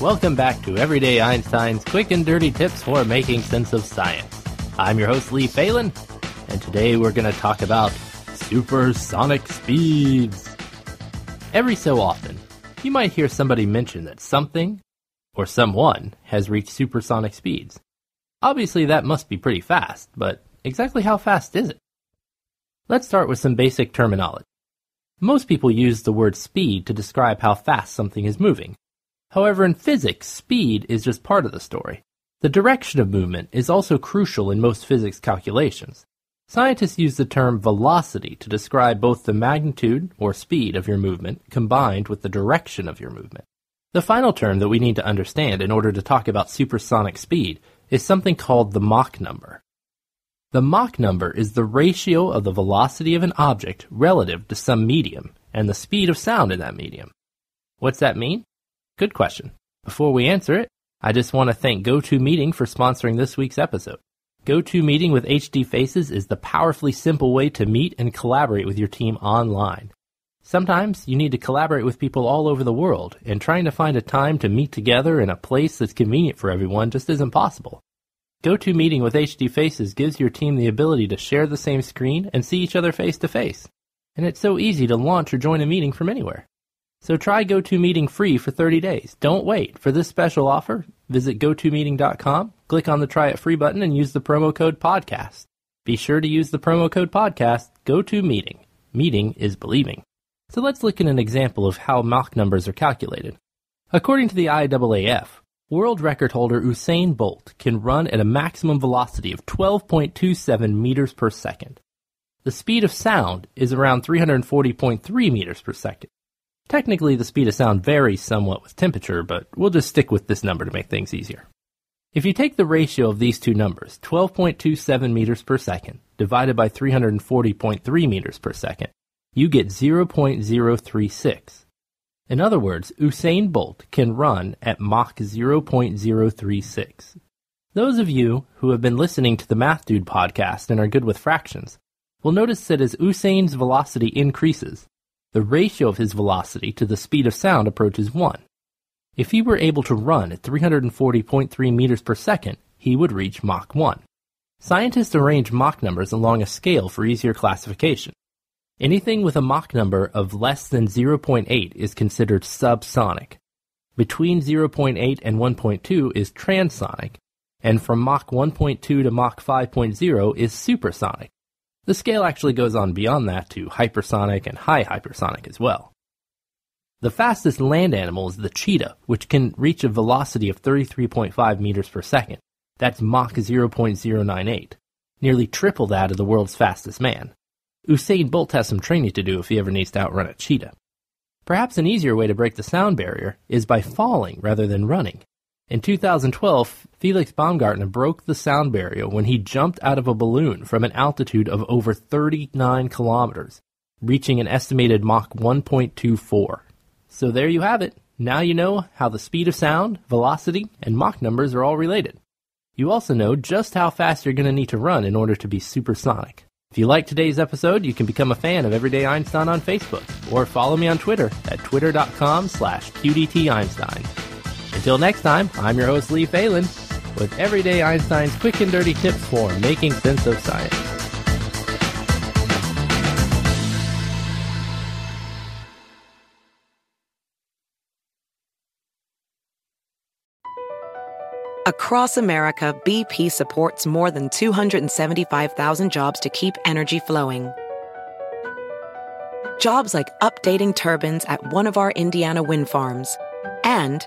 Welcome back to Everyday Einstein's quick and dirty tips for making sense of science. I'm your host, Lee Phelan, and today we're going to talk about supersonic speeds. Every so often, you might hear somebody mention that something or someone has reached supersonic speeds. Obviously, that must be pretty fast, but exactly how fast is it? Let's start with some basic terminology. Most people use the word speed to describe how fast something is moving. However, in physics, speed is just part of the story. The direction of movement is also crucial in most physics calculations. Scientists use the term velocity to describe both the magnitude, or speed, of your movement combined with the direction of your movement. The final term that we need to understand in order to talk about supersonic speed is something called the Mach number. The Mach number is the ratio of the velocity of an object relative to some medium and the speed of sound in that medium. What's that mean? Good question. Before we answer it, I just want to thank GoToMeeting for sponsoring this week's episode. GoToMeeting with HD Faces is the powerfully simple way to meet and collaborate with your team online. Sometimes you need to collaborate with people all over the world, and trying to find a time to meet together in a place that's convenient for everyone just isn't possible. GoToMeeting with HD Faces gives your team the ability to share the same screen and see each other face to face. And it's so easy to launch or join a meeting from anywhere. So try GoToMeeting free for 30 days. Don't wait. For this special offer, visit GoToMeeting.com, click on the Try It Free button, and use the promo code PODCAST. Be sure to use the promo code PODCAST, GoToMeeting. Meeting is believing. So let's look at an example of how Mach numbers are calculated. According to the IAAF, world record holder Usain Bolt can run at a maximum velocity of 12.27 meters per second. The speed of sound is around 340.3 meters per second. Technically, the speed of sound varies somewhat with temperature, but we'll just stick with this number to make things easier. If you take the ratio of these two numbers, 12.27 meters per second, divided by 340.3 meters per second, you get 0.036. In other words, Usain Bolt can run at Mach 0.036. Those of you who have been listening to the Math Dude podcast and are good with fractions will notice that as Usain's velocity increases, the ratio of his velocity to the speed of sound approaches 1. If he were able to run at 340.3 meters per second, he would reach Mach 1. Scientists arrange Mach numbers along a scale for easier classification. Anything with a Mach number of less than 0.8 is considered subsonic. Between 0.8 and 1.2 is transonic, and from Mach 1.2 to Mach 5.0 is supersonic. The scale actually goes on beyond that to hypersonic and high hypersonic as well. The fastest land animal is the cheetah, which can reach a velocity of 33.5 meters per second. That's Mach 0.098, nearly triple that of the world's fastest man. Usain Bolt has some training to do if he ever needs to outrun a cheetah. Perhaps an easier way to break the sound barrier is by falling rather than running. In 2012, Felix Baumgartner broke the sound barrier when he jumped out of a balloon from an altitude of over 39 kilometers, reaching an estimated Mach 1.24. So there you have it. Now you know how the speed of sound, velocity, and Mach numbers are all related. You also know just how fast you're going to need to run in order to be supersonic. If you like today's episode, you can become a fan of Everyday Einstein on Facebook, or follow me on Twitter at twitter.com/QDTEinstein. Until next time, I'm your host, Lee Phelan, with Everyday Einstein's quick and dirty tips for making sense of science. Across America, BP supports more than 275,000 jobs to keep energy flowing. Jobs like updating turbines at one of our Indiana wind farms, and